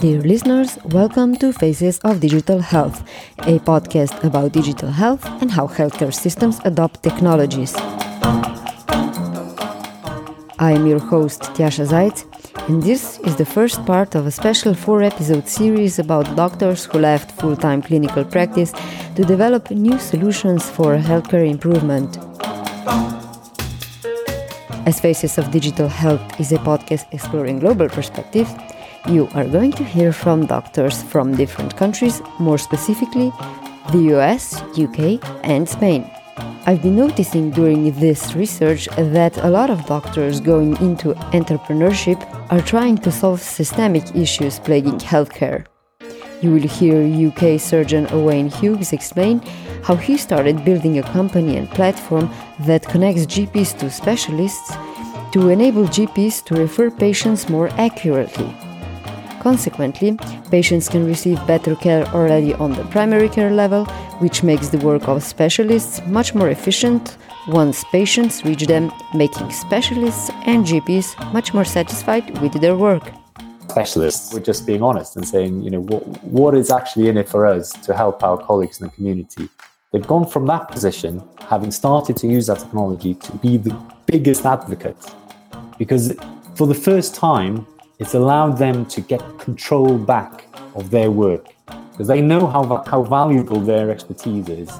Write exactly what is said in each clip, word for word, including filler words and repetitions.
Dear listeners, welcome to Faces of Digital Health, a podcast about digital health and how healthcare systems adopt technologies. I am your host, Tjaša Zajc, and this is the first part of a special four-episode series about doctors who left full-time clinical practice to develop new solutions for healthcare improvement. As Faces of Digital Health is a podcast exploring global perspectives, you are going to hear from doctors from different countries, more specifically the U S, U K and Spain. I've been noticing during this research that a lot of doctors going into entrepreneurship are trying to solve systemic issues plaguing healthcare. You will hear U K surgeon Owen Hughes explain how he started building a company and platform that connects G Ps to specialists to enable G Ps to refer patients more accurately. Consequently, patients can receive better care already on the primary care level, which makes the work of specialists much more efficient once patients reach them, making specialists and G Ps much more satisfied with their work. Specialists were just being honest and saying, you know, what, what is actually in it for us to help our colleagues in the community? They've gone from that position, having started to use that technology, to be the biggest advocate, because for the first time, it's allowed them to get control back of their work, because they know how how valuable their expertise is,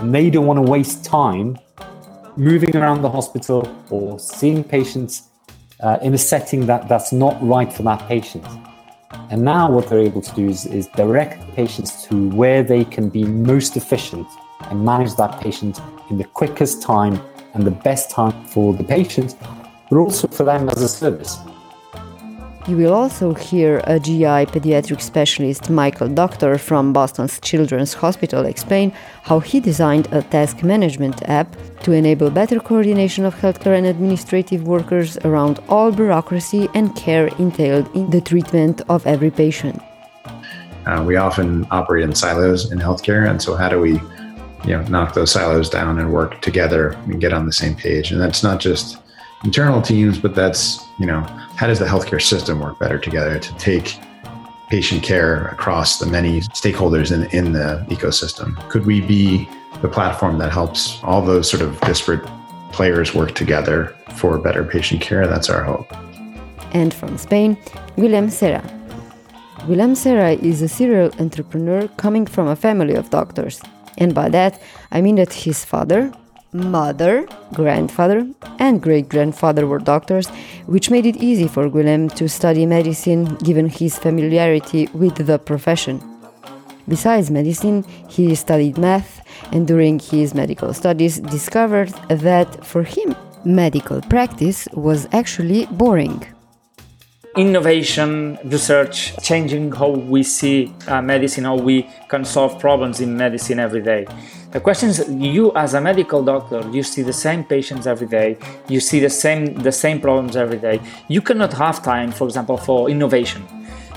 and they don't want to waste time moving around the hospital or seeing patients uh, in a setting that, that's not right for that patient. And now what they're able to do is, is direct patients to where they can be most efficient and manage that patient in the quickest time and the best time for the patient, but also for them as a service. You will also hear a G I pediatric specialist, Michael Doctor, from Boston's Children's Hospital explain how he designed a task management app to enable better coordination of healthcare and administrative workers around all bureaucracy and care entailed in the treatment of every patient. Uh, we often operate in silos in healthcare, and so how do we, you know, knock those silos down and work together and get on the same page? And that's not just internal teams, but that's, you know, how does the healthcare system work better together to take patient care across the many stakeholders in, in the ecosystem? Could we be the platform that helps all those sort of disparate players work together for better patient care? That's our hope. And from Spain, Guillem Serra. Guillem Serra is a serial entrepreneur coming from a family of doctors. And by that, I mean that his father, mother, grandfather, and great-grandfather were doctors, which made it easy for Guillem to study medicine given his familiarity with the profession. Besides medicine, he studied math and during his medical studies discovered that for him, medical practice was actually boring. Innovation, research, changing how we see uh, medicine, how we can solve problems in medicine every day. The question is, you as a medical doctor, you see the same patients every day, you see the same the same problems every day. You cannot have time, for example, for innovation.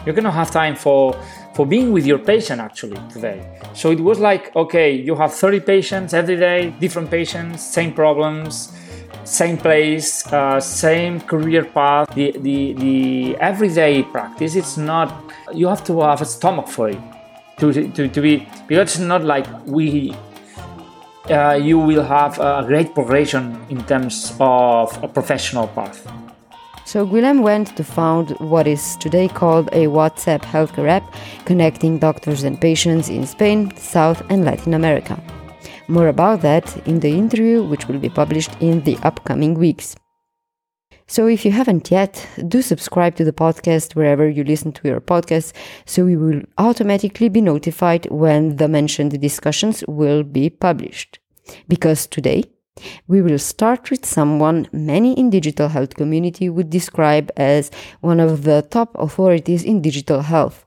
You cannot have time for, for being with your patient actually today. So it was like, okay, you have thirty patients every day, different patients, same problems, same place, uh, same career path. The, the, the everyday practice, it's not, you have to have a stomach for it to, to, to be, because it's not like we... Uh, you will have a great progression in terms of a professional path. So Guillem went to found what is today called a WhatsApp healthcare app, connecting doctors and patients in Spain, South and Latin America. More about that in the interview, which will be published in the upcoming weeks. So if you haven't yet, do subscribe to the podcast wherever you listen to your podcasts, so you will automatically be notified when the mentioned discussions will be published. Because today, we will start with someone many in digital health community would describe as one of the top authorities in digital health.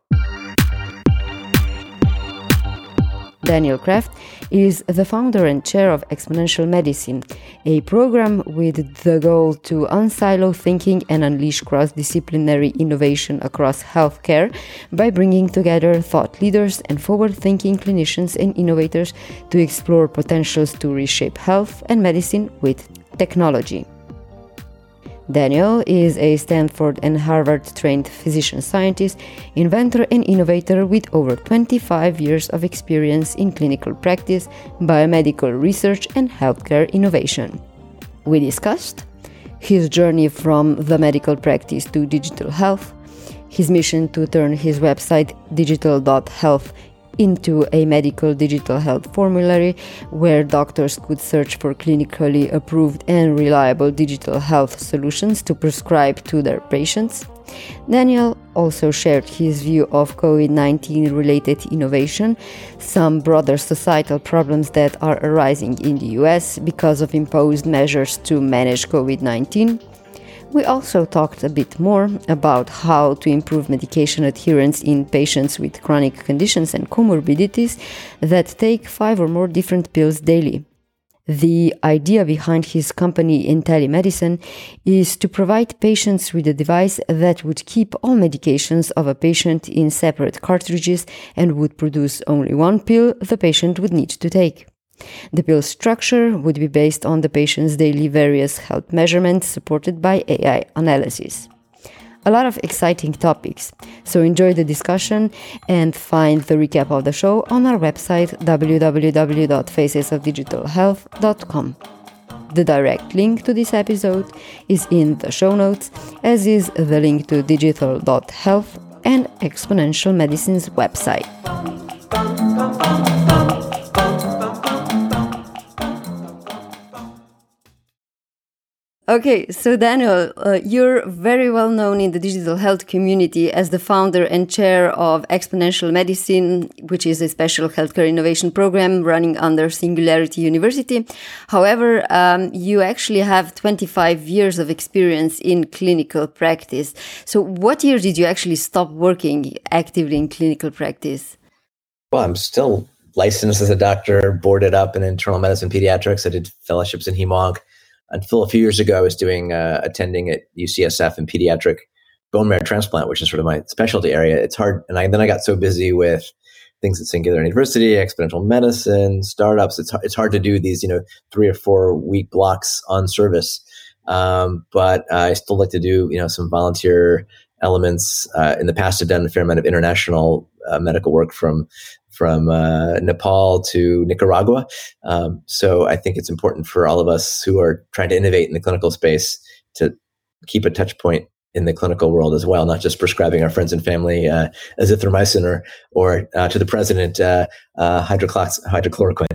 Daniel Kraft is the founder and chair of Exponential Medicine, a program with the goal to unsilo thinking and unleash cross-disciplinary innovation across healthcare by bringing together thought leaders and forward-thinking clinicians and innovators to explore potentials to reshape health and medicine with technology. Daniel is a Stanford and Harvard-trained physician-scientist, inventor and innovator with over twenty-five years of experience in clinical practice, biomedical research and healthcare innovation. We discussed his journey from the medical practice to digital health, his mission to turn his website digital dot health into a medical digital health formulary where doctors could search for clinically approved and reliable digital health solutions to prescribe to their patients. Daniel also shared his view of COVID nineteen related innovation, some broader societal problems that are arising in the U S because of imposed measures to manage COVID nineteen. We also talked a bit more about how to improve medication adherence in patients with chronic conditions and comorbidities that take five or more different pills daily. The idea behind his company IntelliMedicine is to provide patients with a device that would keep all medications of a patient in separate cartridges and would produce only one pill the patient would need to take. The pill structure would be based on the patient's daily various health measurements supported by A I analysis. A lot of exciting topics, so enjoy the discussion and find the recap of the show on our website w w w dot faces of digital health dot com. The direct link to this episode is in the show notes, as is the link to digital dot health and Exponential Medicine's website. Okay, so Daniel, uh, you're very well known in the digital health community as the founder and chair of Exponential Medicine, which is a special healthcare innovation program running under Singularity University. However, um, you actually have twenty-five years of experience in clinical practice. So what year did you actually stop working actively in clinical practice? Well, I'm still licensed as a doctor, boarded up in internal medicine pediatrics. I did fellowships in hem-onc. Until a few years ago, I was doing uh, attending at U C S F in pediatric bone marrow transplant, which is sort of my specialty area. It's hard. And I, then I got so busy with things at Singularity University, Exponential Medicine, startups. It's, it's hard to do these, you know, three or four week blocks on service. Um, but I still like to do, you know, some volunteer elements. Uh, in the past, I've done a fair amount of international uh, medical work from from uh, Nepal to Nicaragua. Um, so I think it's important for all of us who are trying to innovate in the clinical space to keep a touch point in the clinical world as well, not just prescribing our friends and family uh, azithromycin or, or uh, to the president, uh, uh, hydroclox- hydrochloroquine.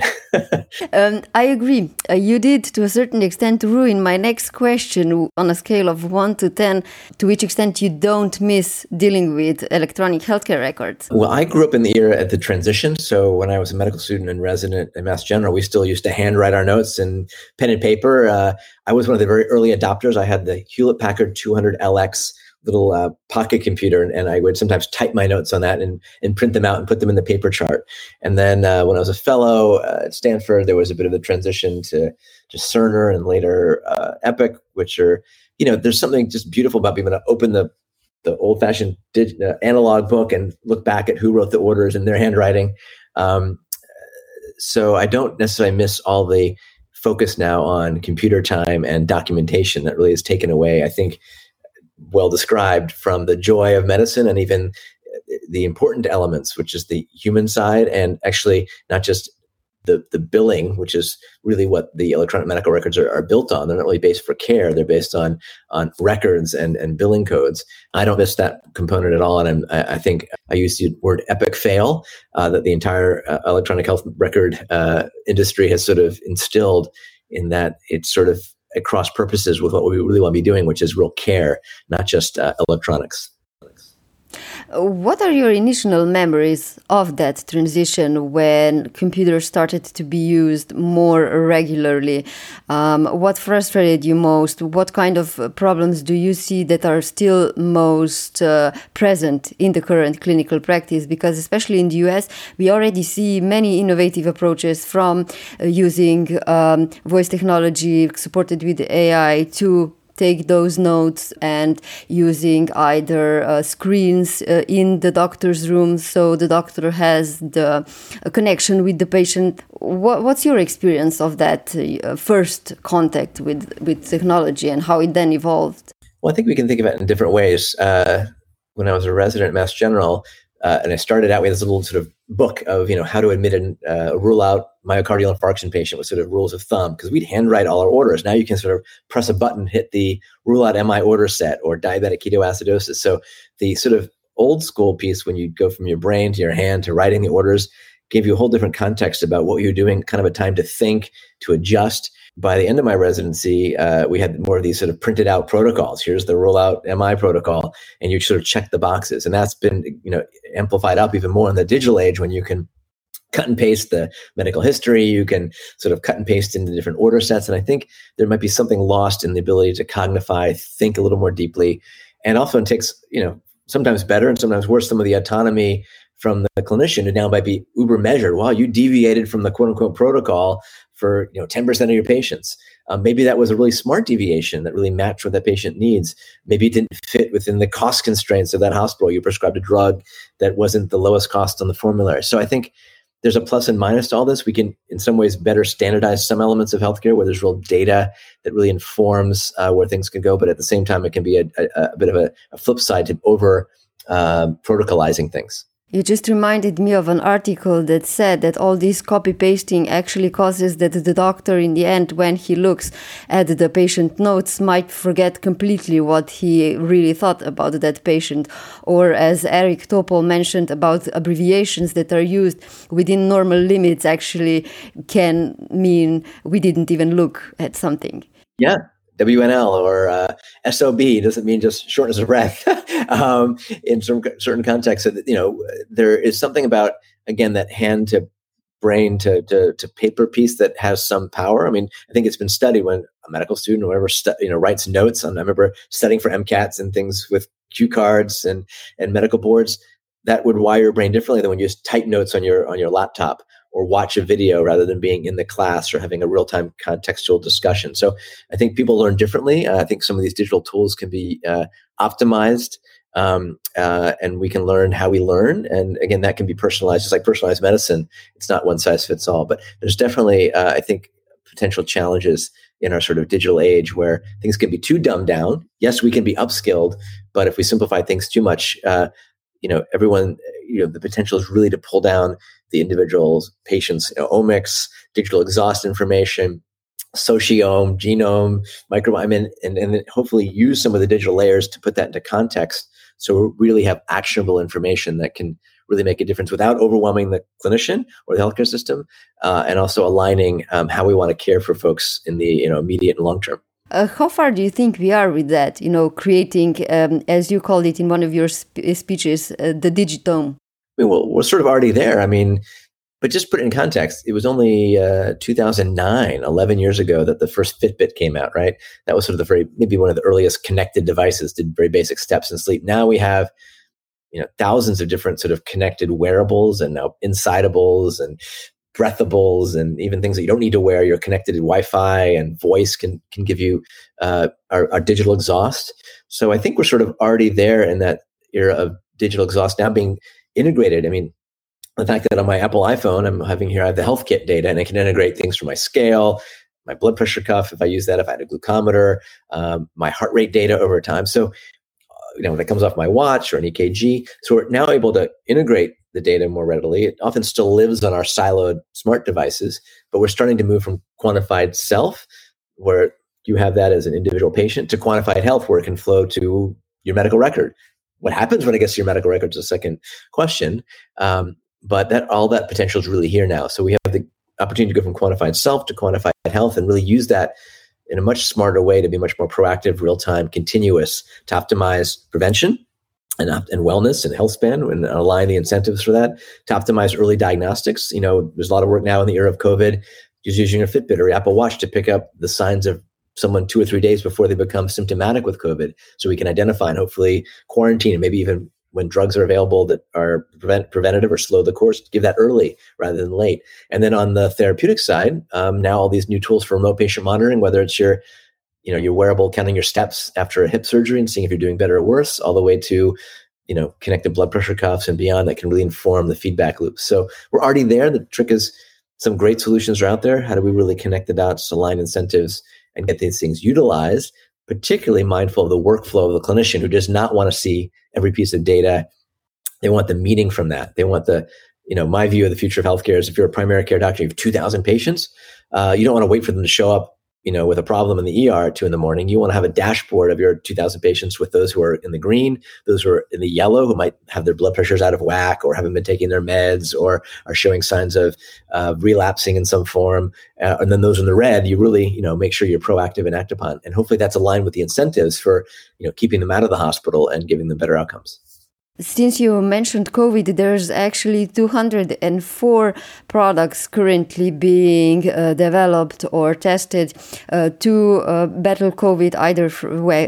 um, I agree. Uh, you did, to a certain extent, ruin my next question. On a scale of one to ten, to which extent you don't miss dealing with electronic healthcare records? Well, I grew up in the era at the transition. So when I was a medical student and resident at Mass General, we still used to handwrite our notes in pen and paper. Uh, I was one of the very early adopters. I had the Hewlett Packard two hundred L X little uh, pocket computer, and, and I would sometimes type my notes on that and, and print them out and put them in the paper chart. And then uh, when I was a fellow uh, at Stanford, there was a bit of a transition to, to Cerner and later uh, Epic, which are, you know, there's something just beautiful about being able to open the the old-fashioned dig- uh, analog book and look back at who wrote the orders in their handwriting. Um, so I don't necessarily miss all the focus now on computer time and documentation that really is taken away, I think, well described from the joy of medicine and even the important elements, which is the human side and actually not just the the billing, which is really what the electronic medical records are, are built on. They're not really based for care. They're based on on records and, and billing codes. I don't miss that component at all. And I'm, I think I used the word epic fail uh, that the entire uh, electronic health record uh, industry has sort of instilled in that it's sort of at cross purposes with what we really want to be doing, which is real care, not just uh, electronics. What are your initial memories of that transition when computers started to be used more regularly? Um, what frustrated you most? What kind of problems do you see that are still most uh, present in the current clinical practice? Because especially in the U S, we already see many innovative approaches from uh, using um, voice technology supported with A I to take those notes and using either uh, screens uh, in the doctor's room, so the doctor has the uh, connection with the patient. What, what's your experience of that uh, first contact with, with technology and how it then evolved? Well, I think we can think of it in different ways. Uh, when I was a resident at Mass General, uh, and I started out with this little sort of book of, you know, how to admit and uh, rule out myocardial infarction patient with sort of rules of thumb, because we'd handwrite all our orders. Now you can sort of press a button, hit the rule out M I order set or diabetic ketoacidosis. So the sort of old school piece, when you go from your brain to your hand to writing the orders, gave you a whole different context about what you're doing, kind of a time to think, to adjust. By the end of my residency, uh, we had more of these sort of printed out protocols. Here's the rollout M I protocol, and you sort of check the boxes. And that's been, you know, amplified up even more in the digital age when you can cut and paste the medical history. You can sort of cut and paste into different order sets. And I think there might be something lost in the ability to cognify, think a little more deeply. And often takes, you know, sometimes better and sometimes worse, some of the autonomy from the clinician who now might be uber measured. Wow, you deviated from the quote unquote protocol for, you know, ten percent of your patients. Um, maybe that was a really smart deviation that really matched what that patient needs. Maybe it didn't fit within the cost constraints of that hospital. You prescribed a drug that wasn't the lowest cost on the formulary. So I think there's a plus and minus to all this. We can, in some ways, better standardize some elements of healthcare where there's real data that really informs uh, where things can go. But at the same time, it can be a, a, a bit of a, a flip side to over uh, protocolizing things. You just reminded me of an article that said that all this copy-pasting actually causes that the doctor, in the end, when he looks at the patient notes, might forget completely what he really thought about that patient. Or as Eric Topol mentioned about abbreviations that are used within normal limits actually can mean we didn't even look at something. Yeah. W N L or uh, S O B doesn't mean just shortness of breath um, in some certain contexts. So that, you know, there is something about, again, that hand to brain to, to to paper piece that has some power. I mean, I think it's been studied when a medical student or whatever, stu- you know, writes notes. And I remember studying for MCATs and things with cue cards and and medical boards. That would wire your brain differently than when you just type notes on your on your laptop or watch a video rather than being in the class or having a real-time contextual discussion. So I think people learn differently. Uh, I think some of these digital tools can be uh, optimized um, uh, and we can learn how we learn. And again, that can be personalized. It's like personalized medicine. It's not one size fits all, but there's definitely, uh, I think, potential challenges in our sort of digital age where things can be too dumbed down. Yes, we can be upskilled, but if we simplify things too much, uh, you know, everyone, you know, the potential is really to pull down the individual's patient's, you know, omics, digital exhaust information, sociome, genome, microbiome, I mean, and, and then hopefully use some of the digital layers to put that into context so we really have actionable information that can really make a difference without overwhelming the clinician or the healthcare system, uh, and also aligning um, how we want to care for folks in the, you know, immediate and long term. Uh, how far do you think we are with that, you know, creating, um, as you called it in one of your sp- speeches, uh, the digitome? I mean, well, we're sort of already there. I mean, but just put it in context, it was only uh, two thousand nine, eleven years ago, that the first Fitbit came out, right? That was sort of the very, maybe one of the earliest connected devices, did very basic steps in sleep. Now we have, you know, thousands of different sort of connected wearables and now insightables and breathables and even things that you don't need to wear. You're connected to Wi-Fi and voice can can give you uh, our, our digital exhaust. So I think we're sort of already there in that era of digital exhaust now being integrated. I mean, the fact that on my Apple iPhone, I'm having here, I have the health kit data and I can integrate things from my scale, my blood pressure cuff, if I use that, if I had a glucometer, um, my heart rate data over time. So, you know, when it comes off my watch or an E K G, so we're now able to integrate the data more readily. It often still lives on our siloed smart devices, but we're starting to move from quantified self, where you have that as an individual patient, to quantified health, where it can flow to your medical record. What happens when it gets to your medical records is a second question, um, but that all that potential is really here now. So we have the opportunity to go from quantified self to quantified health and really use that in a much smarter way to be much more proactive, real-time, continuous, to optimize prevention and, and wellness and health span and align the incentives for that, to optimize early diagnostics. You know, there's a lot of work now in the era of COVID, just using your Fitbit or your Apple Watch to pick up the signs of someone two or three days before they become symptomatic with COVID, so we can identify and hopefully quarantine, and maybe even when drugs are available that are prevent- preventative or slow the course, give that early rather than late. And then on the therapeutic side, um, now all these new tools for remote patient monitoring, whether it's your you know, your wearable counting your steps after a hip surgery and seeing if you're doing better or worse, all the way to, you know, connected blood pressure cuffs and beyond that can really inform the feedback loop. So we're already there. The trick is some great solutions are out there. How do we really connect the dots, align incentives, and get these things utilized, particularly mindful of the workflow of the clinician who does not want to see every piece of data. They want the meaning from that. They want the, you know, my view of the future of healthcare is if you're a primary care doctor, you have two thousand patients, uh, you don't want to wait for them to show up, you know, with a problem in the E R at two in the morning. You want to have a dashboard of your two thousand patients with those who are in the green, those who are in the yellow, who might have their blood pressures out of whack or haven't been taking their meds or are showing signs of uh, relapsing in some form. Uh, and then those in the red, you really, you know, make sure you're proactive and act upon. And hopefully that's aligned with the incentives for, you know, keeping them out of the hospital and giving them better outcomes. Since you mentioned COVID, there's actually two hundred four products currently being uh, developed or tested uh, to uh, battle COVID, either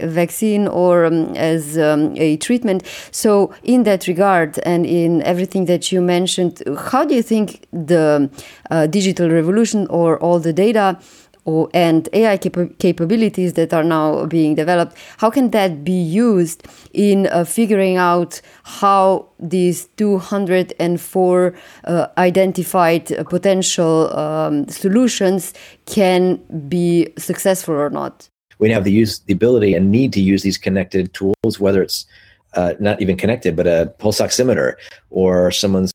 vaccine or um, as um, a treatment. So in that regard and in everything that you mentioned, how do you think the uh, digital revolution or all the data or and A I cap- capabilities that are now being developed, how can that be used in uh, figuring out how these two hundred four uh, identified uh, potential um, solutions can be successful or not? We have the use, the ability and need to use these connected tools, whether it's uh, not even connected, but a pulse oximeter or someone's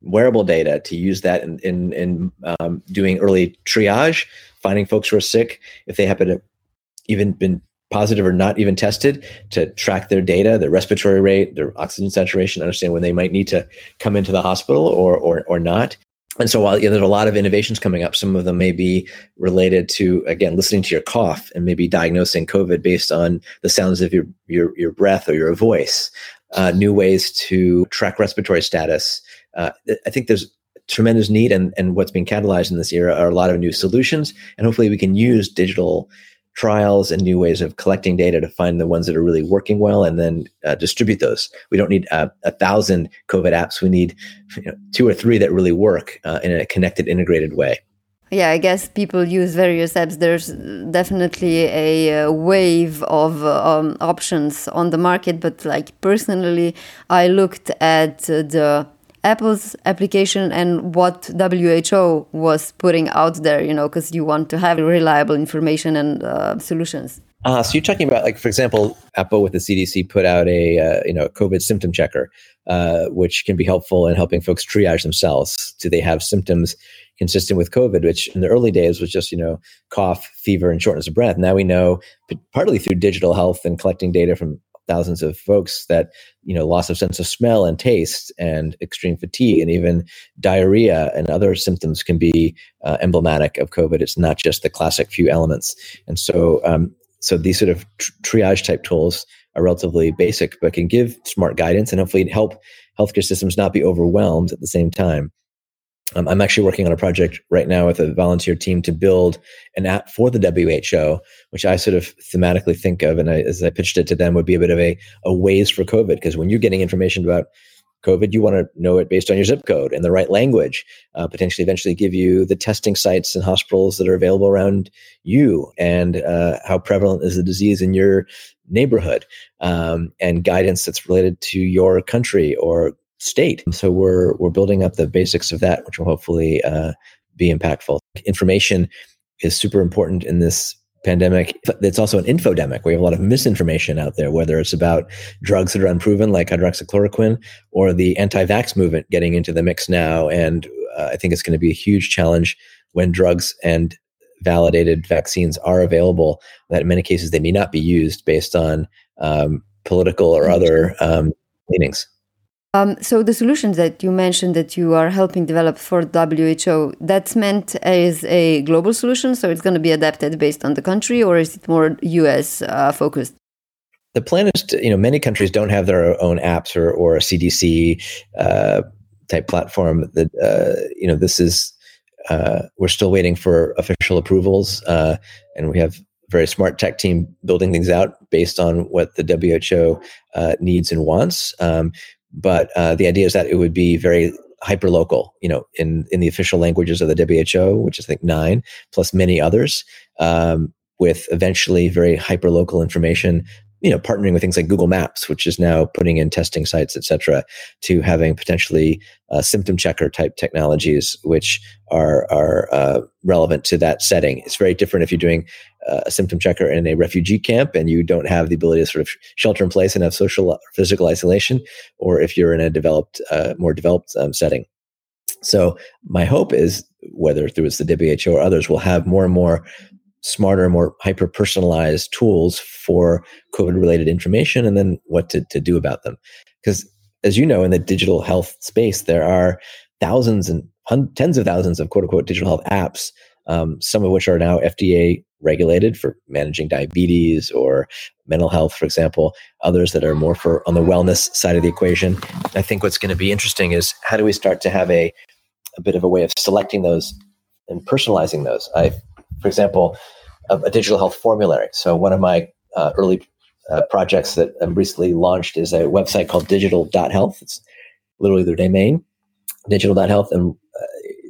wearable data, to use that in in, in um, doing early triage, finding folks who are sick, if they happen to have even been positive or not even tested, to track their data, their respiratory rate, their oxygen saturation, understand when they might need to come into the hospital or or or not. And so while you know, there's a lot of innovations coming up, some of them may be related to, again, listening to your cough and maybe diagnosing COVID based on the sounds of your your, your breath or your voice, uh, new ways to track respiratory status. Uh, I think there's tremendous need, and, and what's being catalyzed in this era are a lot of new solutions. And hopefully we can use digital trials and new ways of collecting data to find the ones that are really working well and then uh, distribute those. We don't need uh, a thousand COVID apps. We need you know, two or three that really work uh, in a connected, integrated way. Yeah, I guess people use various apps. There's definitely a uh, wave of um, options on the market. But like personally, I looked at the Apple's application and what W H O was putting out there, you know, because you want to have reliable information and uh, solutions. Uh, so you're talking about, like, for example, Apple with the C D C put out a, uh, you know, COVID symptom checker, uh, which can be helpful in helping folks triage themselves. Do they have symptoms consistent with COVID, which in the early days was just, you know, cough, fever, and shortness of breath. Now we know, partly through digital health and collecting data from thousands of folks, that, you know, loss of sense of smell and taste and extreme fatigue and even diarrhea and other symptoms can be uh, emblematic of COVID. It's not just the classic few elements. And so, um, so these sort of tr- triage type tools are relatively basic, but can give smart guidance and hopefully help healthcare systems not be overwhelmed at the same time. Um, I'm actually working on a project right now with a volunteer team to build an app for the W H O, which I sort of thematically think of, and I, as I pitched it to them, would be a bit of a, a ways for COVID, because when you're getting information about COVID, you want to know it based on your zip code and the right language, uh, potentially eventually give you the testing sites and hospitals that are available around you and uh, how prevalent is the disease in your neighborhood, um, and guidance that's related to your country or state. So we're we're building up the basics of that, which will hopefully uh, be impactful. Information is super important in this pandemic. It's also an infodemic. We have a lot of misinformation out there, whether it's about drugs that are unproven, like hydroxychloroquine, or the anti-vax movement getting into the mix now. And uh, I think it's going to be a huge challenge when drugs and validated vaccines are available, that in many cases they may not be used based on um, political or other um, leanings. Um, so the solutions that you mentioned that you are helping develop for W H O, that's meant as a global solution, so it's going to be adapted based on the country, or is it more U S uh, focused? The plan is to, you know, many countries don't have their own apps or, or a C D C uh, type platform. That uh, you know, this is uh, we're still waiting for official approvals, uh, and we have very smart tech team building things out based on what the W H O uh, needs and wants. Um, But uh, the idea is that it would be very hyperlocal, you know, in, in the official languages of the W H O, which is I think nine, plus many others, um, with eventually very hyperlocal information, you know, partnering with things like Google Maps, which is now putting in testing sites, et cetera, to having potentially uh, symptom checker type technologies, which are are uh, relevant to that setting. It's very different if you're doing uh, a symptom checker in a refugee camp and you don't have the ability to sort of shelter in place and have social or physical isolation, or if you're in a developed, uh, more developed um, setting. So my hope is, whether through it's the W H O or others, we'll have more and more smarter, more hyper-personalized tools for COVID-related information, and then what to, to do about them. Because as you know, in the digital health space, there are thousands and hun- tens of thousands of quote-unquote digital health apps, um, some of which are now F D A regulated for managing diabetes or mental health, for example, others that are more for on the wellness side of the equation. I think what's going to be interesting is, how do we start to have a, a bit of a way of selecting those and personalizing those? I've For example, a, a digital health formulary. So one of my uh, early uh, projects that I've recently launched is a website called digital dot health. It's literally their domain, digital dot health. And uh,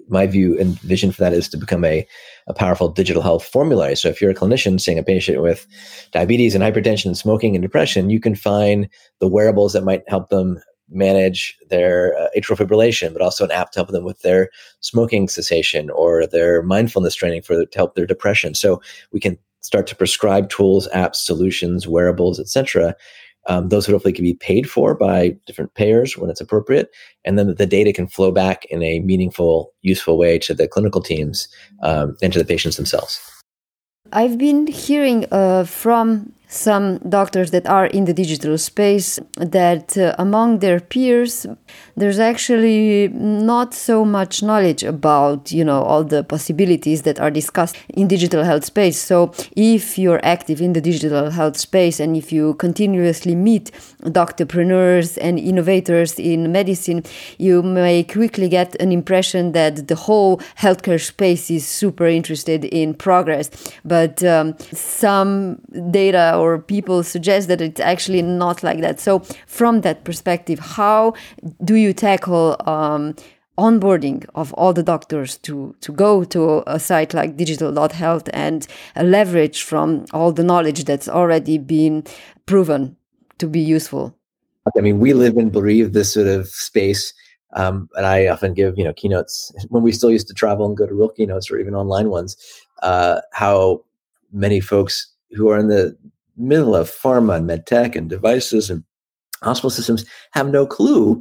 my view and vision for that is to become a, a powerful digital health formulary. So if you're a clinician seeing a patient with diabetes and hypertension and smoking and depression, you can find the wearables that might help them manage their uh, atrial fibrillation, but also an app to help them with their smoking cessation or their mindfulness training for to help their depression. So we can start to prescribe tools, apps, solutions, wearables, et cetera. Um, those would hopefully can be paid for by different payers when it's appropriate, and then the data can flow back in a meaningful, useful way to the clinical teams um, and to the patients themselves. I've been hearing uh, from some doctors that are in the digital space that uh, among their peers, there's actually not so much knowledge about, you know, all the possibilities that are discussed in digital health space. So if you're active in the digital health space and if you continuously meet doctorpreneurs and innovators in medicine, you may quickly get an impression that the whole healthcare space is super interested in progress. But um, some data or people suggest that it's actually not like that. So from that perspective, how do you tackle um, onboarding of all the doctors to, to go to a site like digital dot health and leverage from all the knowledge that's already been proven to be useful? I mean, we live and breathe this sort of space. Um, and I often give, you know, keynotes when we still used to travel and go to real keynotes or even online ones, uh, how many folks who are in the middle of pharma and med tech and devices and hospital systems have no clue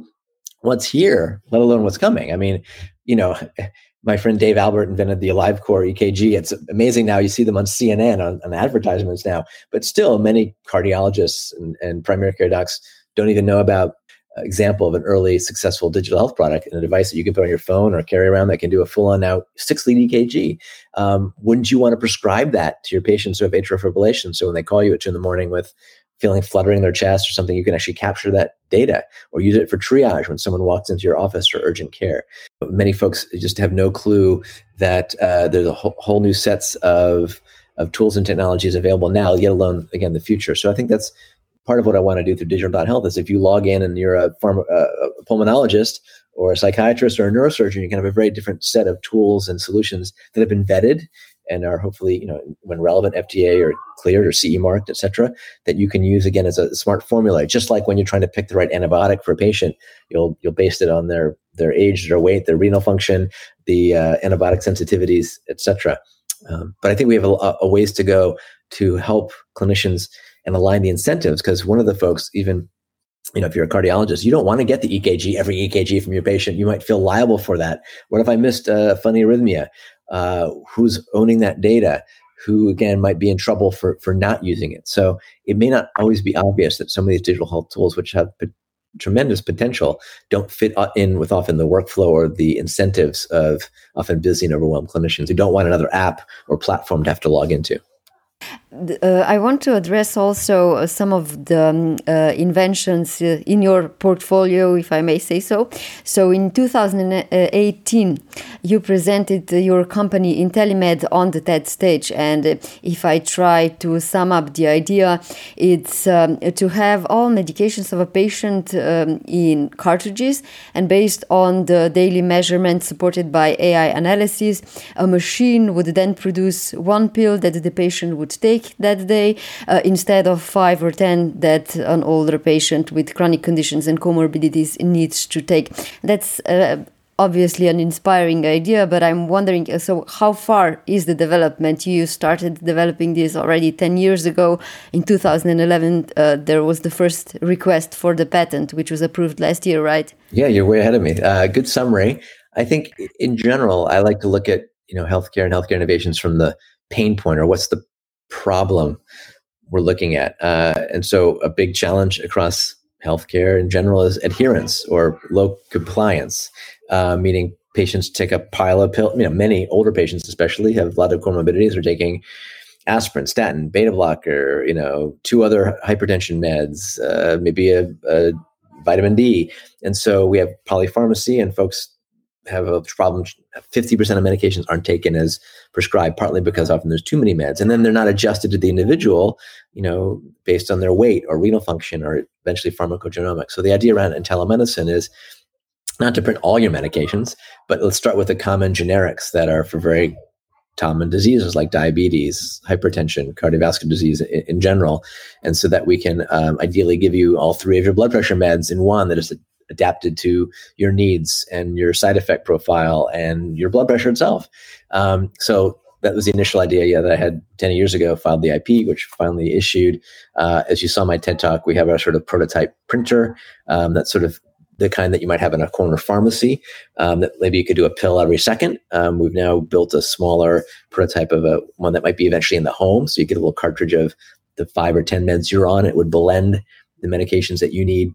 what's here, let alone what's coming. I mean, you know, my friend Dave Albert invented the AliveCor E K G. It's amazing now. You see them on C N N on, on advertisements now, but still many cardiologists and, and primary care docs don't even know about an example of an early successful digital health product and a device that you can put on your phone or carry around that can do a full-on now six-lead E K G. Um, wouldn't you want to prescribe that to your patients who have atrial fibrillation? So when they call you at two in the morning with feeling fluttering in their chest or something, you can actually capture that data or use it for triage when someone walks into your office or urgent care. But many folks just have no clue that uh, there's a whole, whole new sets of, of tools and technologies available now, let alone, again, the future. So I think that's part of what I want to do through digital dot health is, if you log in and you're a, pharma, a pulmonologist or a psychiatrist or a neurosurgeon, you can have a very different set of tools and solutions that have been vetted and are hopefully, you know, when relevant, F D A or cleared or C E marked, et cetera, that you can use again as a smart formula. Just like when you're trying to pick the right antibiotic for a patient, you'll you'll base it on their their age, their weight, their renal function, the uh, antibiotic sensitivities, et cetera. Um, but I think we have a, a ways to go to help clinicians and align the incentives, because one of the folks, even, you know, if you're a cardiologist, you don't want to get the E K G, every E K G from your patient. You might feel liable for that. What if I missed a funny arrhythmia? Uh, who's owning that data? Who, again, might be in trouble for, for not using it? So it may not always be obvious that some of these digital health tools, which have p- tremendous potential, don't fit in with often the workflow or the incentives of often busy and overwhelmed clinicians who don't want another app or platform to have to log into. Uh, I want to address also uh, some of the um, uh, inventions uh, in your portfolio, if I may say so. So in two thousand eighteen, you presented your company IntelliMed on the TED stage. And uh, if I try to sum up the idea, it's um, to have all medications of a patient um, in cartridges, and based on the daily measurements supported by A I analysis, a machine would then produce one pill that the patient would take that day uh, instead of five or ten that an older patient with chronic conditions and comorbidities needs to take. That's uh, obviously an inspiring idea, but I'm wondering, so how far is the development? You started developing this already ten years ago. In two thousand eleven, uh, there was the first request for the patent, which was approved last year, right? Yeah, you're way ahead of me. Uh, good summary. I think in general, I like to look at, you know, healthcare and healthcare innovations from the pain point, or what's the problem we're looking at. Uh, and so a big challenge across healthcare in general is adherence or low compliance, uh, meaning patients take a pile of pills. You know, many older patients especially have a lot of comorbidities, are taking aspirin, statin, beta blocker, you know, two other hypertension meds, uh, maybe a, a vitamin D. And so we have polypharmacy, and folks have a problem. fifty percent of medications aren't taken as prescribed, partly because often there's too many meds, and then they're not adjusted to the individual, you know, based on their weight or renal function or eventually pharmacogenomics. So the idea around IntelliMedicine is not to print all your medications, but let's start with the common generics that are for very common diseases like diabetes, hypertension, cardiovascular disease in, in general. And so that we can um, ideally give you all three of your blood pressure meds in one that is a adapted to your needs and your side effect profile and your blood pressure itself. Um, so that was the initial idea yeah, that I had ten years ago, filed the I P, which finally issued. Uh, as you saw in my TED Talk, we have our sort of prototype printer um, that's sort of the kind that you might have in a corner pharmacy, um, that maybe you could do a pill every second. Um, we've now built a smaller prototype of a one that might be eventually in the home. So you get a little cartridge of the five or ten meds you're on. It would blend the medications that you need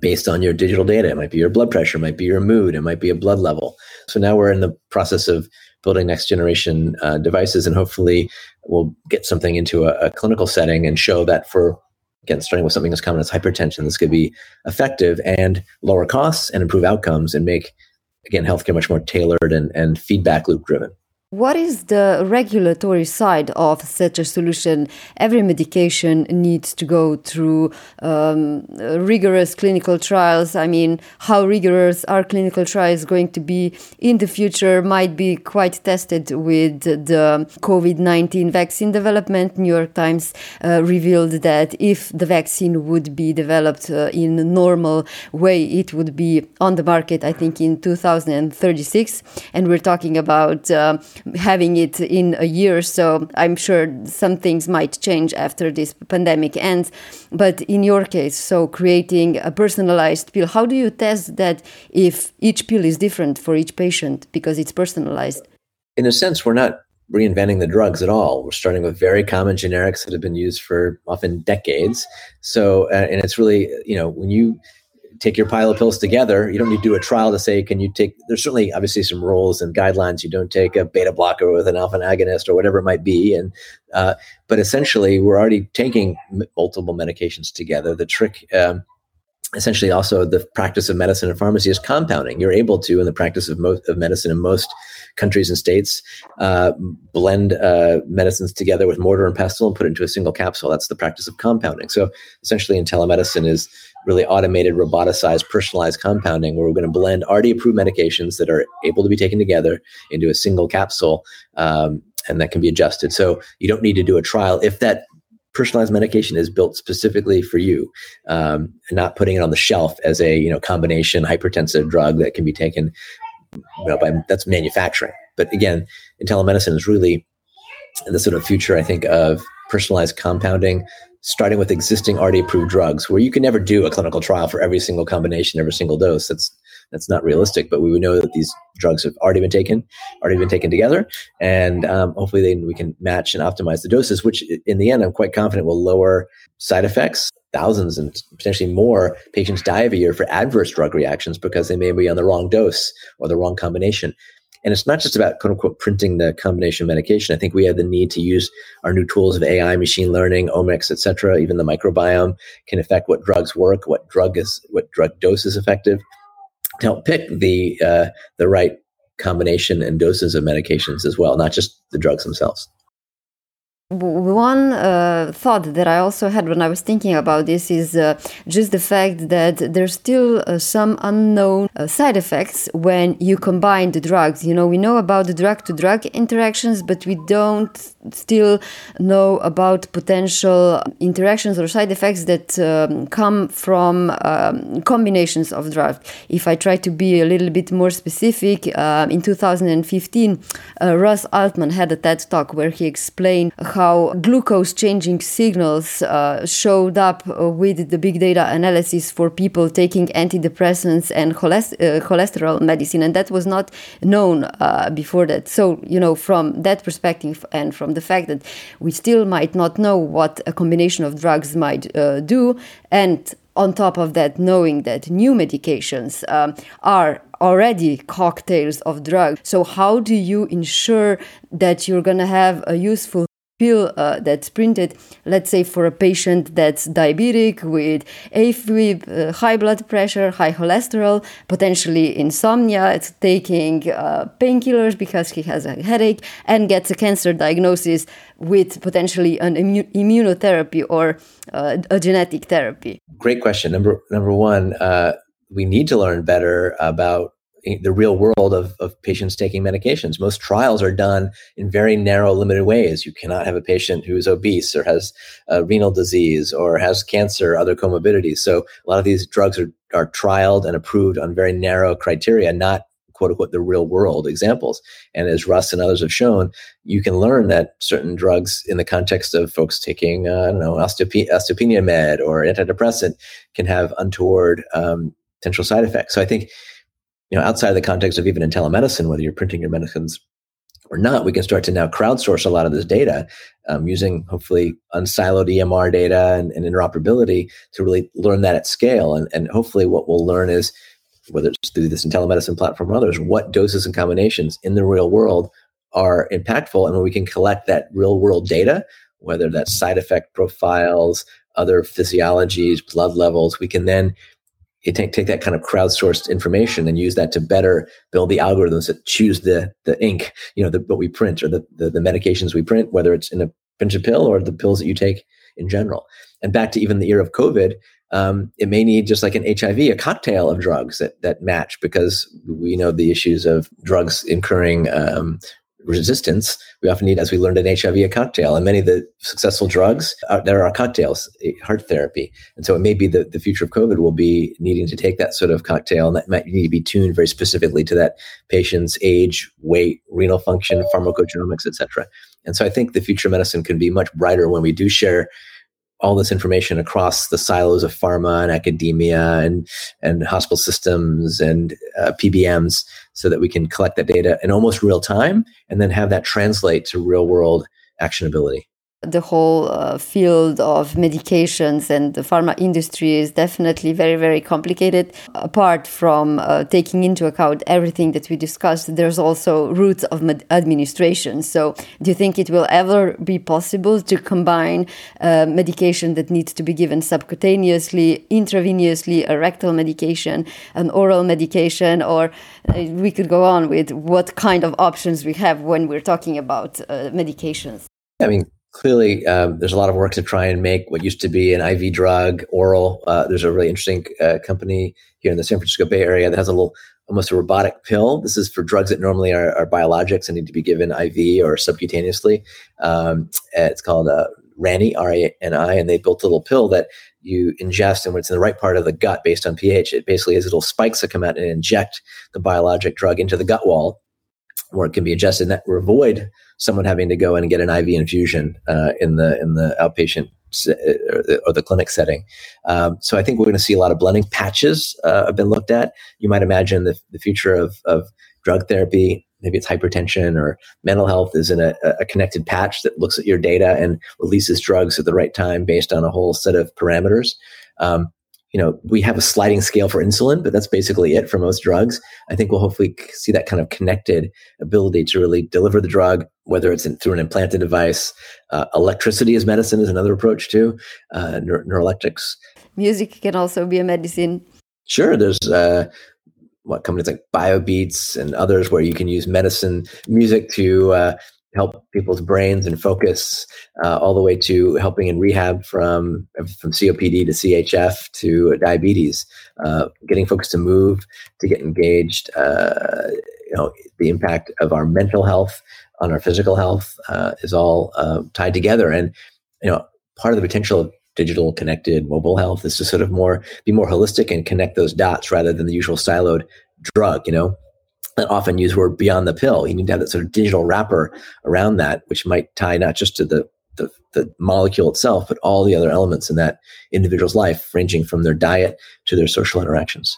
based on your digital data. It might be your blood pressure, it might be your mood, it might be a blood level. So now we're in the process of building next generation uh, devices, and hopefully we'll get something into a, a clinical setting and show that for, again, starting with something as common as hypertension, this could be effective and lower costs and improve outcomes and make, again, healthcare much more tailored and, and feedback loop driven. What is the regulatory side of such a solution? Every medication needs to go through um, rigorous clinical trials. I mean, how rigorous are clinical trials going to be in the future might be quite tested with the COVID nineteen vaccine development. New York Times uh, revealed that if the vaccine would be developed uh, in a normal way, it would be on the market, I think, in two thousand thirty-six. And we're talking about Uh, having it in a year, so I'm sure some things might change after this pandemic ends. But in your case, so creating a personalized pill, how do you test that if each pill is different for each patient because it's personalized? In a sense, we're not reinventing the drugs at all. We're starting with very common generics that have been used for often decades. So, uh, and it's really, you know, when you take your pile of pills together, you don't need to do a trial to say, can you take, there's certainly obviously some rules and guidelines. You don't take a beta blocker with an alpha agonist or whatever it might be. And, uh, but essentially we're already taking multiple medications together. The trick, um, essentially also the practice of medicine and pharmacy is compounding. You're able to, in the practice of most of medicine in most countries and states, uh, blend uh, medicines together with mortar and pestle and put it into a single capsule. That's the practice of compounding. So essentially IntelliMedicine is really automated, roboticized, personalized compounding, where we're going to blend already approved medications that are able to be taken together into a single capsule, um, and that can be adjusted. So you don't need to do a trial if that personalized medication is built specifically for you, um, and not putting it on the shelf as a, you know, combination hypertensive drug that can be taken, you know, by, that's manufacturing. But again, IntelliMedicine is really the sort of future, I think, of personalized compounding, starting with existing already approved drugs, where you can never do a clinical trial for every single combination, every single dose. That's that's not realistic, but we would know that these drugs have already been taken, already been taken together. And um, hopefully then we can match and optimize the doses, which in the end, I'm quite confident will lower side effects. Thousands and potentially more patients die every year for adverse drug reactions because they may be on the wrong dose or the wrong combination. And it's not just about, quote unquote, printing the combination medication. I think we have the need to use our new tools of A I, machine learning, omics, et cetera. Even the microbiome can affect what drugs work, what drug is, what drug dose is effective, to help pick the uh, the right combination and doses of medications as well, not just the drugs themselves. One uh, thought that I also had when I was thinking about this is uh, just the fact that there's still uh, some unknown uh, side effects when you combine the drugs. You know, we know about the drug-to-drug interactions, but we don't still know about potential interactions or side effects that um, come from um, combinations of drugs. If I try to be a little bit more specific, uh, in two thousand fifteen, uh, Russ Altman had a TED Talk where he explained how glucose-changing signals uh, showed up uh, with the big data analysis for people taking antidepressants and cholest- uh, cholesterol medicine, and that was not known uh, before that. So, you know, from that perspective and from the fact that we still might not know what a combination of drugs might uh, do, and on top of that, knowing that new medications um, are already cocktails of drugs. So how do you ensure that you're going to have a useful pill uh, that's printed, let's say, for a patient that's diabetic with A Fib, uh, high blood pressure, high cholesterol, potentially insomnia, it's taking uh, painkillers because he has a headache, and gets a cancer diagnosis with potentially an immu- immunotherapy or uh, a genetic therapy? Great question. Number number one, uh, we need to learn better about the real world of, of patients taking medications. Most trials are done in very narrow, limited ways. You cannot have a patient who is obese or has uh, renal disease or has cancer or other comorbidities. So a lot of these drugs are, are trialed and approved on very narrow criteria, not quote unquote the real world examples. And as Russ and others have shown, you can learn that certain drugs in the context of folks taking, uh, I don't know, osteop- osteopenia med or antidepressant can have untoward um, potential side effects. So I think, you know, outside of the context of even IntelliMedicine, whether you're printing your medicines or not, we can start to now crowdsource a lot of this data um, using hopefully unsiloed E M R data and, and interoperability to really learn that at scale. And, and hopefully what we'll learn is, whether it's through this IntelliMedicine platform or others, what doses and combinations in the real world are impactful. And when we can collect that real world data, whether that's side effect profiles, other physiologies, blood levels, we can then You take take that kind of crowdsourced information and use that to better build the algorithms that choose the the ink, you know, the, what we print or the, the the medications we print, whether it's in a printed pill or the pills that you take in general. And back to even the era of COVID, um, it may need, just like an H I V, a cocktail of drugs that that match, because we know the issues of drugs incurring um, resistance. We often need, as we learned in H I V, a cocktail. And many of the successful drugs, are, there are cocktails, heart therapy. And so it may be that the future of COVID will be needing to take that sort of cocktail, and that might need to be tuned very specifically to that patient's age, weight, renal function, pharmacogenomics, et cetera. And so I think the future of medicine can be much brighter when we do share all this information across the silos of pharma and academia and, and hospital systems and uh, P B Ms, so that we can collect that data in almost real time and then have that translate to real world actionability. The whole uh, field of medications and the pharma industry is definitely very, very complicated. Apart from uh, taking into account everything that we discussed, there's also routes of med- administration. So do you think it will ever be possible to combine uh, medication that needs to be given subcutaneously, intravenously, a rectal medication, an oral medication, or uh, we could go on with what kind of options we have when we're talking about uh, medications? I mean, Clearly, um, there's a lot of work to try and make what used to be an I V drug oral. Uh, there's a really interesting uh, company here in the San Francisco Bay Area that has a little, almost a robotic pill. This is for drugs that normally are, are biologics and need to be given I V or subcutaneously. Um, it's called uh, RANI, R A N I, and they built a little pill that you ingest, and when it's in the right part of the gut based on pH, it basically has little spikes that come out and inject the biologic drug into the gut wall, where it can be ingested, and that will avoid someone having to go in and get an I V infusion uh, in the in the outpatient or the, or the clinic setting. Um, so I think we're going to see a lot of blending. Patches uh, have been looked at. You might imagine the, the future of, of drug therapy, maybe it's hypertension or mental health, is in a, a connected patch that looks at your data and releases drugs at the right time based on a whole set of parameters. Um, you know, we have a sliding scale for insulin, but that's basically it for most drugs. I think we'll hopefully see that kind of connected ability to really deliver the drug, whether it's in, through an implanted device. Uh, electricity as medicine is another approach too, uh, neuro- neuroelectrics. Music can also be a medicine. Sure. There's uh, what companies like BioBeats and others where you can use medicine, music to uh, help people's brains and focus, uh, all the way to helping in rehab from from C O P D to C H F to diabetes, uh, getting folks to move, to get engaged, uh, you know, the impact of our mental health on our physical health uh, is all uh, tied together. And, you know, part of the potential of digital connected mobile health is to sort of more, be more holistic and connect those dots rather than the usual siloed drug, you know. That often used word beyond the pill. You need to have that sort of digital wrapper around that, which might tie not just to the, the, the molecule itself, but all the other elements in that individual's life, ranging from their diet to their social interactions.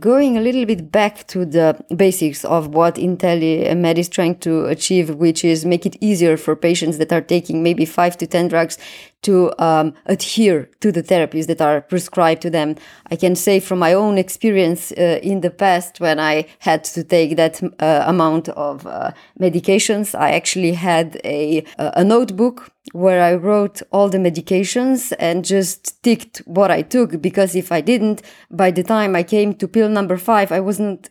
Going a little bit back to the basics of what IntelliMed is trying to achieve, which is make it easier for patients that are taking maybe five to ten drugs to um, adhere to the therapies that are prescribed to them. I can say from my own experience uh, in the past, when I had to take that uh, amount of uh, medications, I actually had a, a notebook where I wrote all the medications and just ticked what I took, because if I didn't, by the time I came to pill number five, I wasn't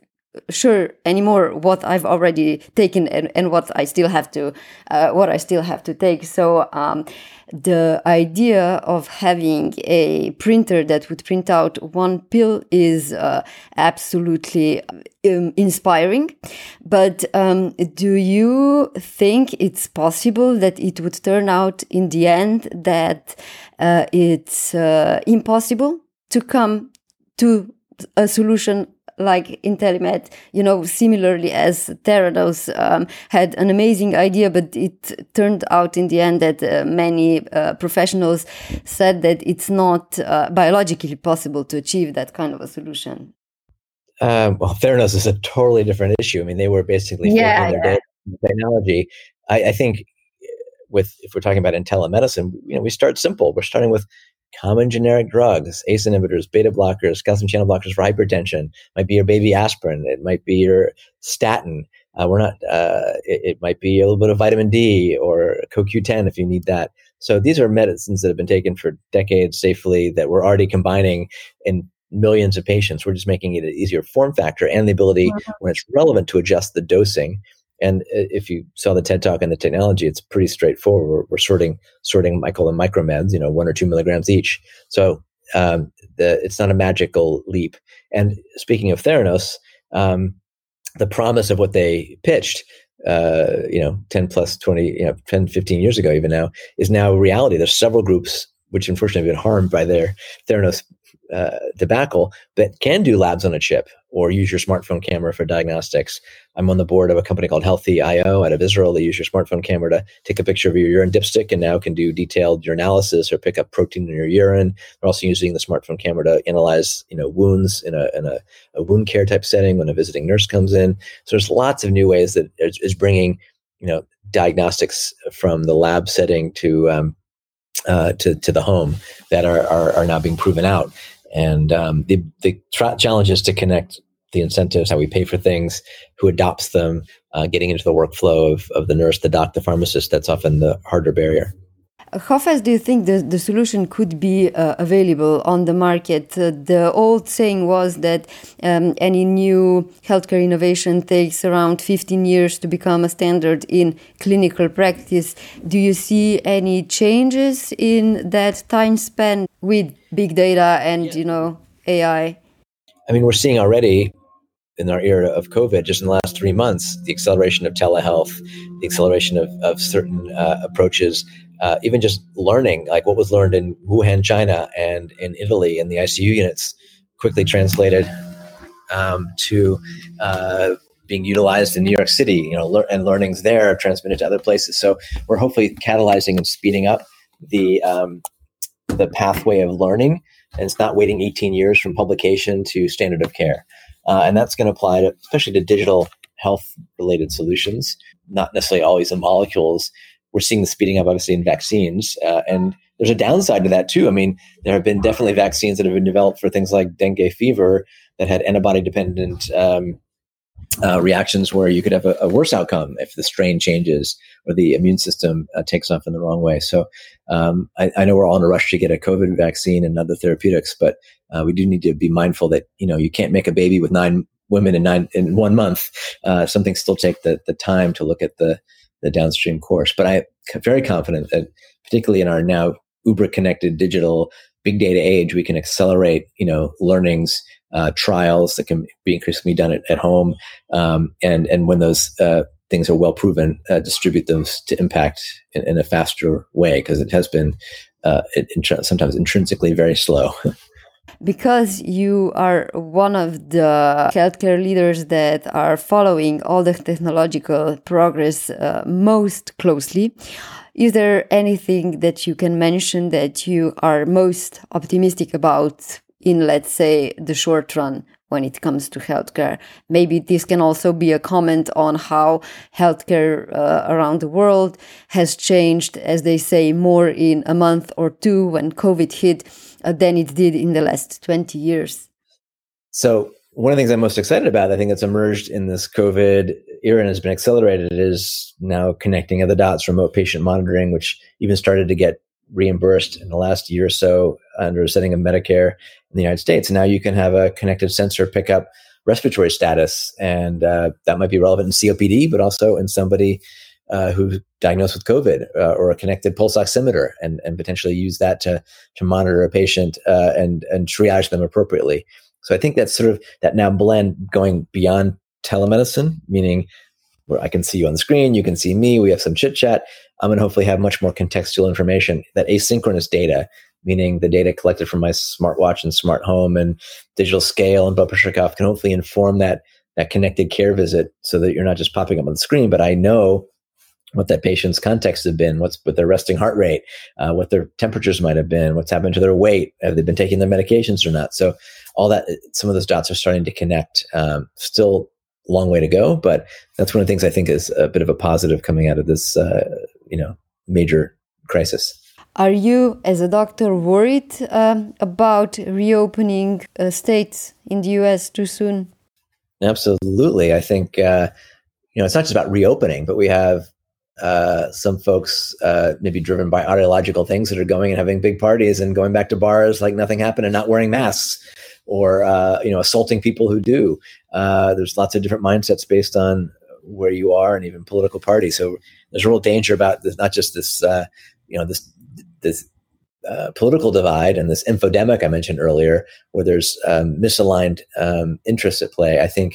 sure anymore what I've already taken and, and what I still have to uh, what I still have to take. So um, the idea of having a printer that would print out one pill is uh, absolutely um, inspiring. But um, do you think it's possible that it would turn out in the end that uh, it's uh, impossible to come to a solution like IntelliMed, you know, similarly as Theranos um, had an amazing idea, but it turned out in the end that uh, many uh, professionals said that it's not uh, biologically possible to achieve that kind of a solution? Uh, well, Theranos is a totally different issue. I mean, they were basically yeah, their yeah. technology. I, I think with, if we're talking about IntelliMedicine, you know, we start simple. We're starting with common generic drugs, A C E inhibitors, beta blockers, calcium channel blockers for hypertension. Might be your baby aspirin. It might be your statin. Uh, we're not. Uh, it, it might be a little bit of vitamin D or co Q ten if you need that. So these are medicines that have been taken for decades safely that we're already combining in millions of patients. We're just making it an easier form factor and the ability, when it's relevant, to adjust the dosing. And if you saw the TED Talk and the technology, it's pretty straightforward. We're, we're sorting sorting micro and micromeds, you know, one or two milligrams each. So um, the, it's not a magical leap. And speaking of Theranos, um, the promise of what they pitched, uh, you know, ten plus twenty, you know, ten, fifteen years ago even now, is now reality. There's several groups which unfortunately have been harmed by their Theranos Uh, debacle that can do labs on a chip or use your smartphone camera for diagnostics. I'm on the board of a company called Healthy dot I O out of Israel. They use your smartphone camera to take a picture of your urine dipstick and now can do detailed urinalysis or pick up protein in your urine. They're also using the smartphone camera to analyze, you know, wounds in a in a, a wound care type setting when a visiting nurse comes in. So there's lots of new ways that is, is bringing, you know, diagnostics from the lab setting to um, uh, to to the home that are are, are now being proven out. And um, the, the tra- challenge is to connect the incentives, how we pay for things, who adopts them, uh, getting into the workflow of, of the nurse, the doc, the pharmacist. That's often the harder barrier. How fast do you think the, the solution could be uh, available on the market? Uh, the old saying was that um, any new healthcare innovation takes around fifteen years to become a standard in clinical practice. Do you see any changes in that time span with big data and, yeah. you know, A I? I mean, we're seeing already in our era of COVID, just in the last three months, the acceleration of telehealth, the acceleration of, of certain uh, approaches. Uh, even just learning, like what was learned in Wuhan, China, and in Italy in the I C U units, quickly translated um, to uh, being utilized in New York City, you know, le- and learnings there transmitted to other places. So we're hopefully catalyzing and speeding up the um, the pathway of learning, and it's not waiting eighteen years from publication to standard of care. Uh, and that's going to apply to, especially to digital health-related solutions, not necessarily always in molecules. We're seeing the speeding up, obviously, in vaccines, uh, and there's a downside to that too. I mean, there have been definitely vaccines that have been developed for things like dengue fever that had antibody dependent um, uh, reactions where you could have a, a worse outcome if the strain changes or the immune system uh, takes off in the wrong way. So um, I, I know we're all in a rush to get a COVID vaccine and other therapeutics, but uh, we do need to be mindful that, you know, you can't make a baby with nine women in nine in one month. Uh, some things still take the, the time to look at the, the downstream course. But I'm very confident that particularly in our now uber connected digital big data age, we can accelerate, you know, learnings, uh, trials that can be increasingly done at, at home. Um, and, and when those uh, things are well proven, uh, distribute those to impact in, in a faster way, because it has been uh, it, in, sometimes intrinsically very slow. Because you are one of the healthcare leaders that are following all the technological progress uh, most closely, is there anything that you can mention that you are most optimistic about in, let's say, the short run when it comes to healthcare? Maybe this can also be a comment on how healthcare uh, around the world has changed, as they say, more in a month or two when COVID hit uh, than it did in the last twenty years. So one of the things I'm most excited about, I think that's emerged in this COVID era and has been accelerated, is now connecting of the dots, remote patient monitoring, which even started to get reimbursed in the last year or so under a setting of Medicare in the United States. Now you can have a connected sensor pick up respiratory status, and uh, that might be relevant in C O P D, but also in somebody uh, who's diagnosed with COVID, uh, or a connected pulse oximeter, and, and potentially use that to to monitor a patient uh, and and triage them appropriately. So I think that's sort of that now blend going beyond telemedicine, meaning where I can see you on the screen, you can see me, we have some chit chat. I'm going to hopefully have much more contextual information, that asynchronous data, meaning the data collected from my smartwatch and smart home and digital scale and blood pressure cuff, can hopefully inform that that connected care visit, so that you're not just popping up on the screen, but I know what that patient's context have been, what's what their resting heart rate, uh, what their temperatures might have been, what's happened to their weight, have they been taking their medications or not. So all that, some of those dots are starting to connect. Um, still a long way to go, but that's one of the things I think is a bit of a positive coming out of this, uh, you know, major crisis. Are you, as a doctor, worried um, about reopening uh, states in the U S too soon? Absolutely. I think, uh, you know, it's not just about reopening, but we have Uh, some folks uh, maybe driven by ideological things that are going and having big parties and going back to bars like nothing happened and not wearing masks, or uh, you know, assaulting people who do. Uh, there's lots of different mindsets based on where you are and even political parties. So there's a real danger about this, not just this, uh, you know, this this uh, political divide and this infodemic I mentioned earlier, where there's um, misaligned um, interests at play. I think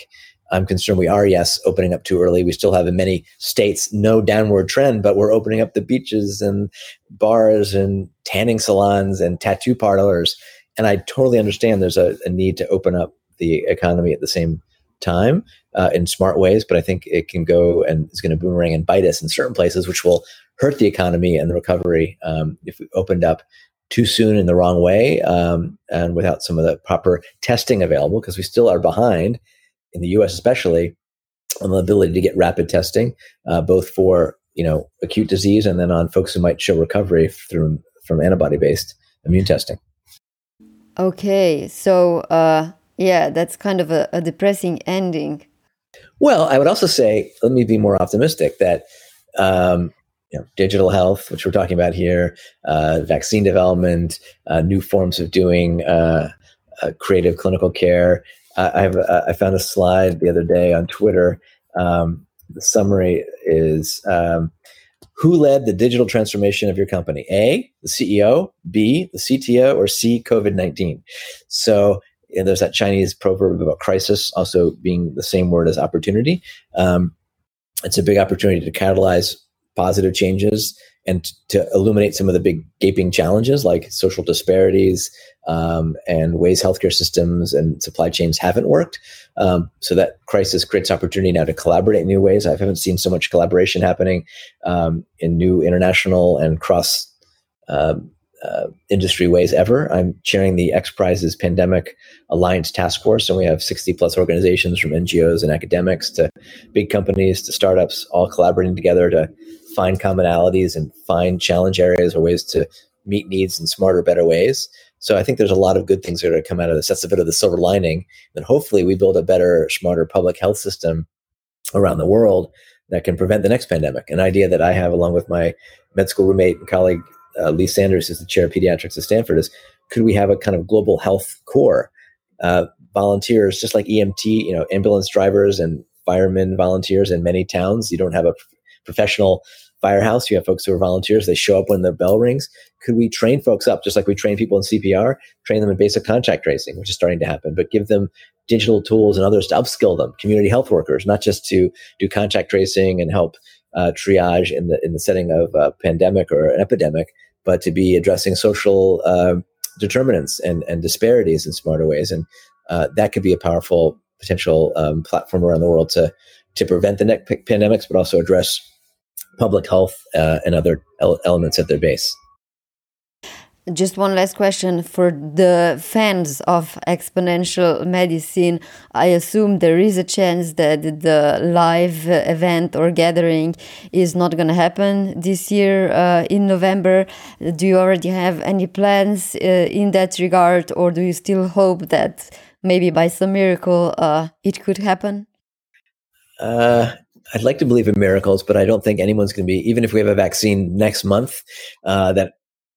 I'm concerned we are, yes, opening up too early. We still have in many states no downward trend, but we're opening up the beaches and bars and tanning salons and tattoo parlors. And I totally understand there's a, a need to open up the economy at the same time uh, in smart ways, but I think it can go and it's going to boomerang and bite us in certain places, which will hurt the economy and the recovery um, if we opened up too soon in the wrong way um, and without some of the proper testing available, because we still are behind in the U S especially, on the ability to get rapid testing, uh, both for, you know, acute disease and then on folks who might show recovery through from antibody-based immune testing. Okay, so uh, yeah, that's kind of a, a depressing ending. Well, I would also say, let me be more optimistic that um, you know, digital health, which we're talking about here, uh, vaccine development, uh, new forms of doing uh, uh, creative clinical care. I have a, I found a slide the other day on Twitter. Um, the summary is, um, who led the digital transformation of your company? A, the C E O, B, the C T O, or C, COVID nineteen. So and there's that Chinese proverb about crisis also being the same word as opportunity. Um, it's a big opportunity to catalyze positive changes and t- to illuminate some of the big gaping challenges like social disparities um, and ways healthcare systems and supply chains haven't worked. Um, so that crisis creates opportunity now to collaborate in new ways. I haven't seen so much collaboration happening um, in new international and cross uh, uh, industry ways ever. I'm chairing the XPRIZE's Pandemic Alliance Task Force, and we have sixty plus organizations from N G Os and academics to big companies to startups all collaborating together to find commonalities and find challenge areas or ways to meet needs in smarter, better ways. So I think there's a lot of good things that are going to come out of this. That's a bit of the silver lining. And hopefully we build a better, smarter public health system around the world that can prevent the next pandemic. An idea that I have, along with my med school roommate and colleague, uh, Lee Sanders, who's the chair of pediatrics at Stanford, is could we have a kind of global health core? Uh, volunteers, just like E M T, you know, ambulance drivers and firemen volunteers in many towns. You don't have a professional firehouse. You have folks who are volunteers. They show up when the bell rings. Could we train folks up, just like we train people in C P R, train them in basic contact tracing, which is starting to happen, but give them digital tools and others to upskill them, community health workers, not just to do contact tracing and help uh, triage in the in the setting of a pandemic or an epidemic, but to be addressing social uh, determinants and, and disparities in smarter ways. And uh, that could be a powerful potential um, platform around the world to to prevent the next pandemics, but also address public health uh, and other ele- elements at their base. Just one last question for the fans of Exponential Medicine. I assume there is a chance that the live event or gathering is not going to happen this year uh, in November. Do you already have any plans uh, in that regard, or do you still hope that maybe by some miracle uh, it could happen? Uh I'd like to believe in miracles, but I don't think anyone's going to be, even if we have a vaccine next month, uh, that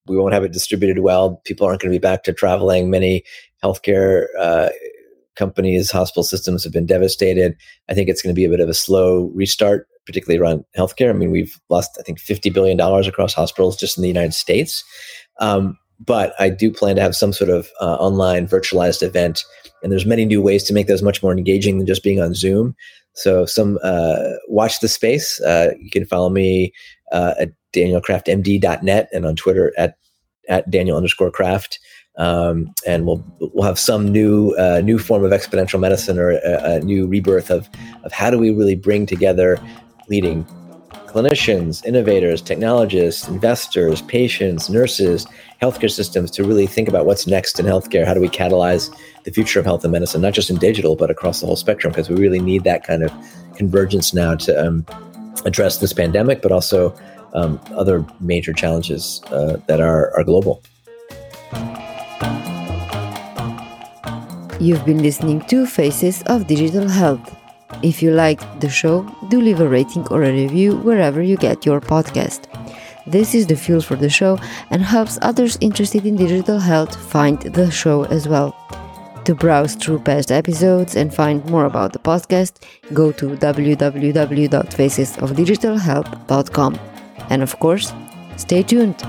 we won't have it distributed well. People aren't going to be back to traveling. Many healthcare uh, companies, hospital systems have been devastated. I think it's going to be a bit of a slow restart, particularly around healthcare. I mean, we've lost, I think, fifty billion dollars across hospitals just in the United States. Um, but I do plan to have some sort of uh, online virtualized event. And there's many new ways to make those much more engaging than just being on Zoom. So some uh, watch the space. Uh, you can follow me uh, at Daniel Craft M D dot net and on Twitter at at Daniel underscore Craft. Um, and we'll we'll have some new uh, new form of exponential medicine, or a, a new rebirth of of how do we really bring together leading clinicians, innovators, technologists, investors, patients, nurses, healthcare systems to really think about what's next in healthcare. How do we catalyze the future of health and medicine, not just in digital, but across the whole spectrum? Because we really need that kind of convergence now to um, address this pandemic, but also um, other major challenges uh, that are, are global. You've been listening to Faces of Digital Health. If you liked the show, do leave a rating or a review wherever you get your podcast. This is the fuel for the show and helps others interested in digital health find the show as well. To browse through past episodes and find more about the podcast, go to w w w dot faces of digital health dot com. And of course, stay tuned!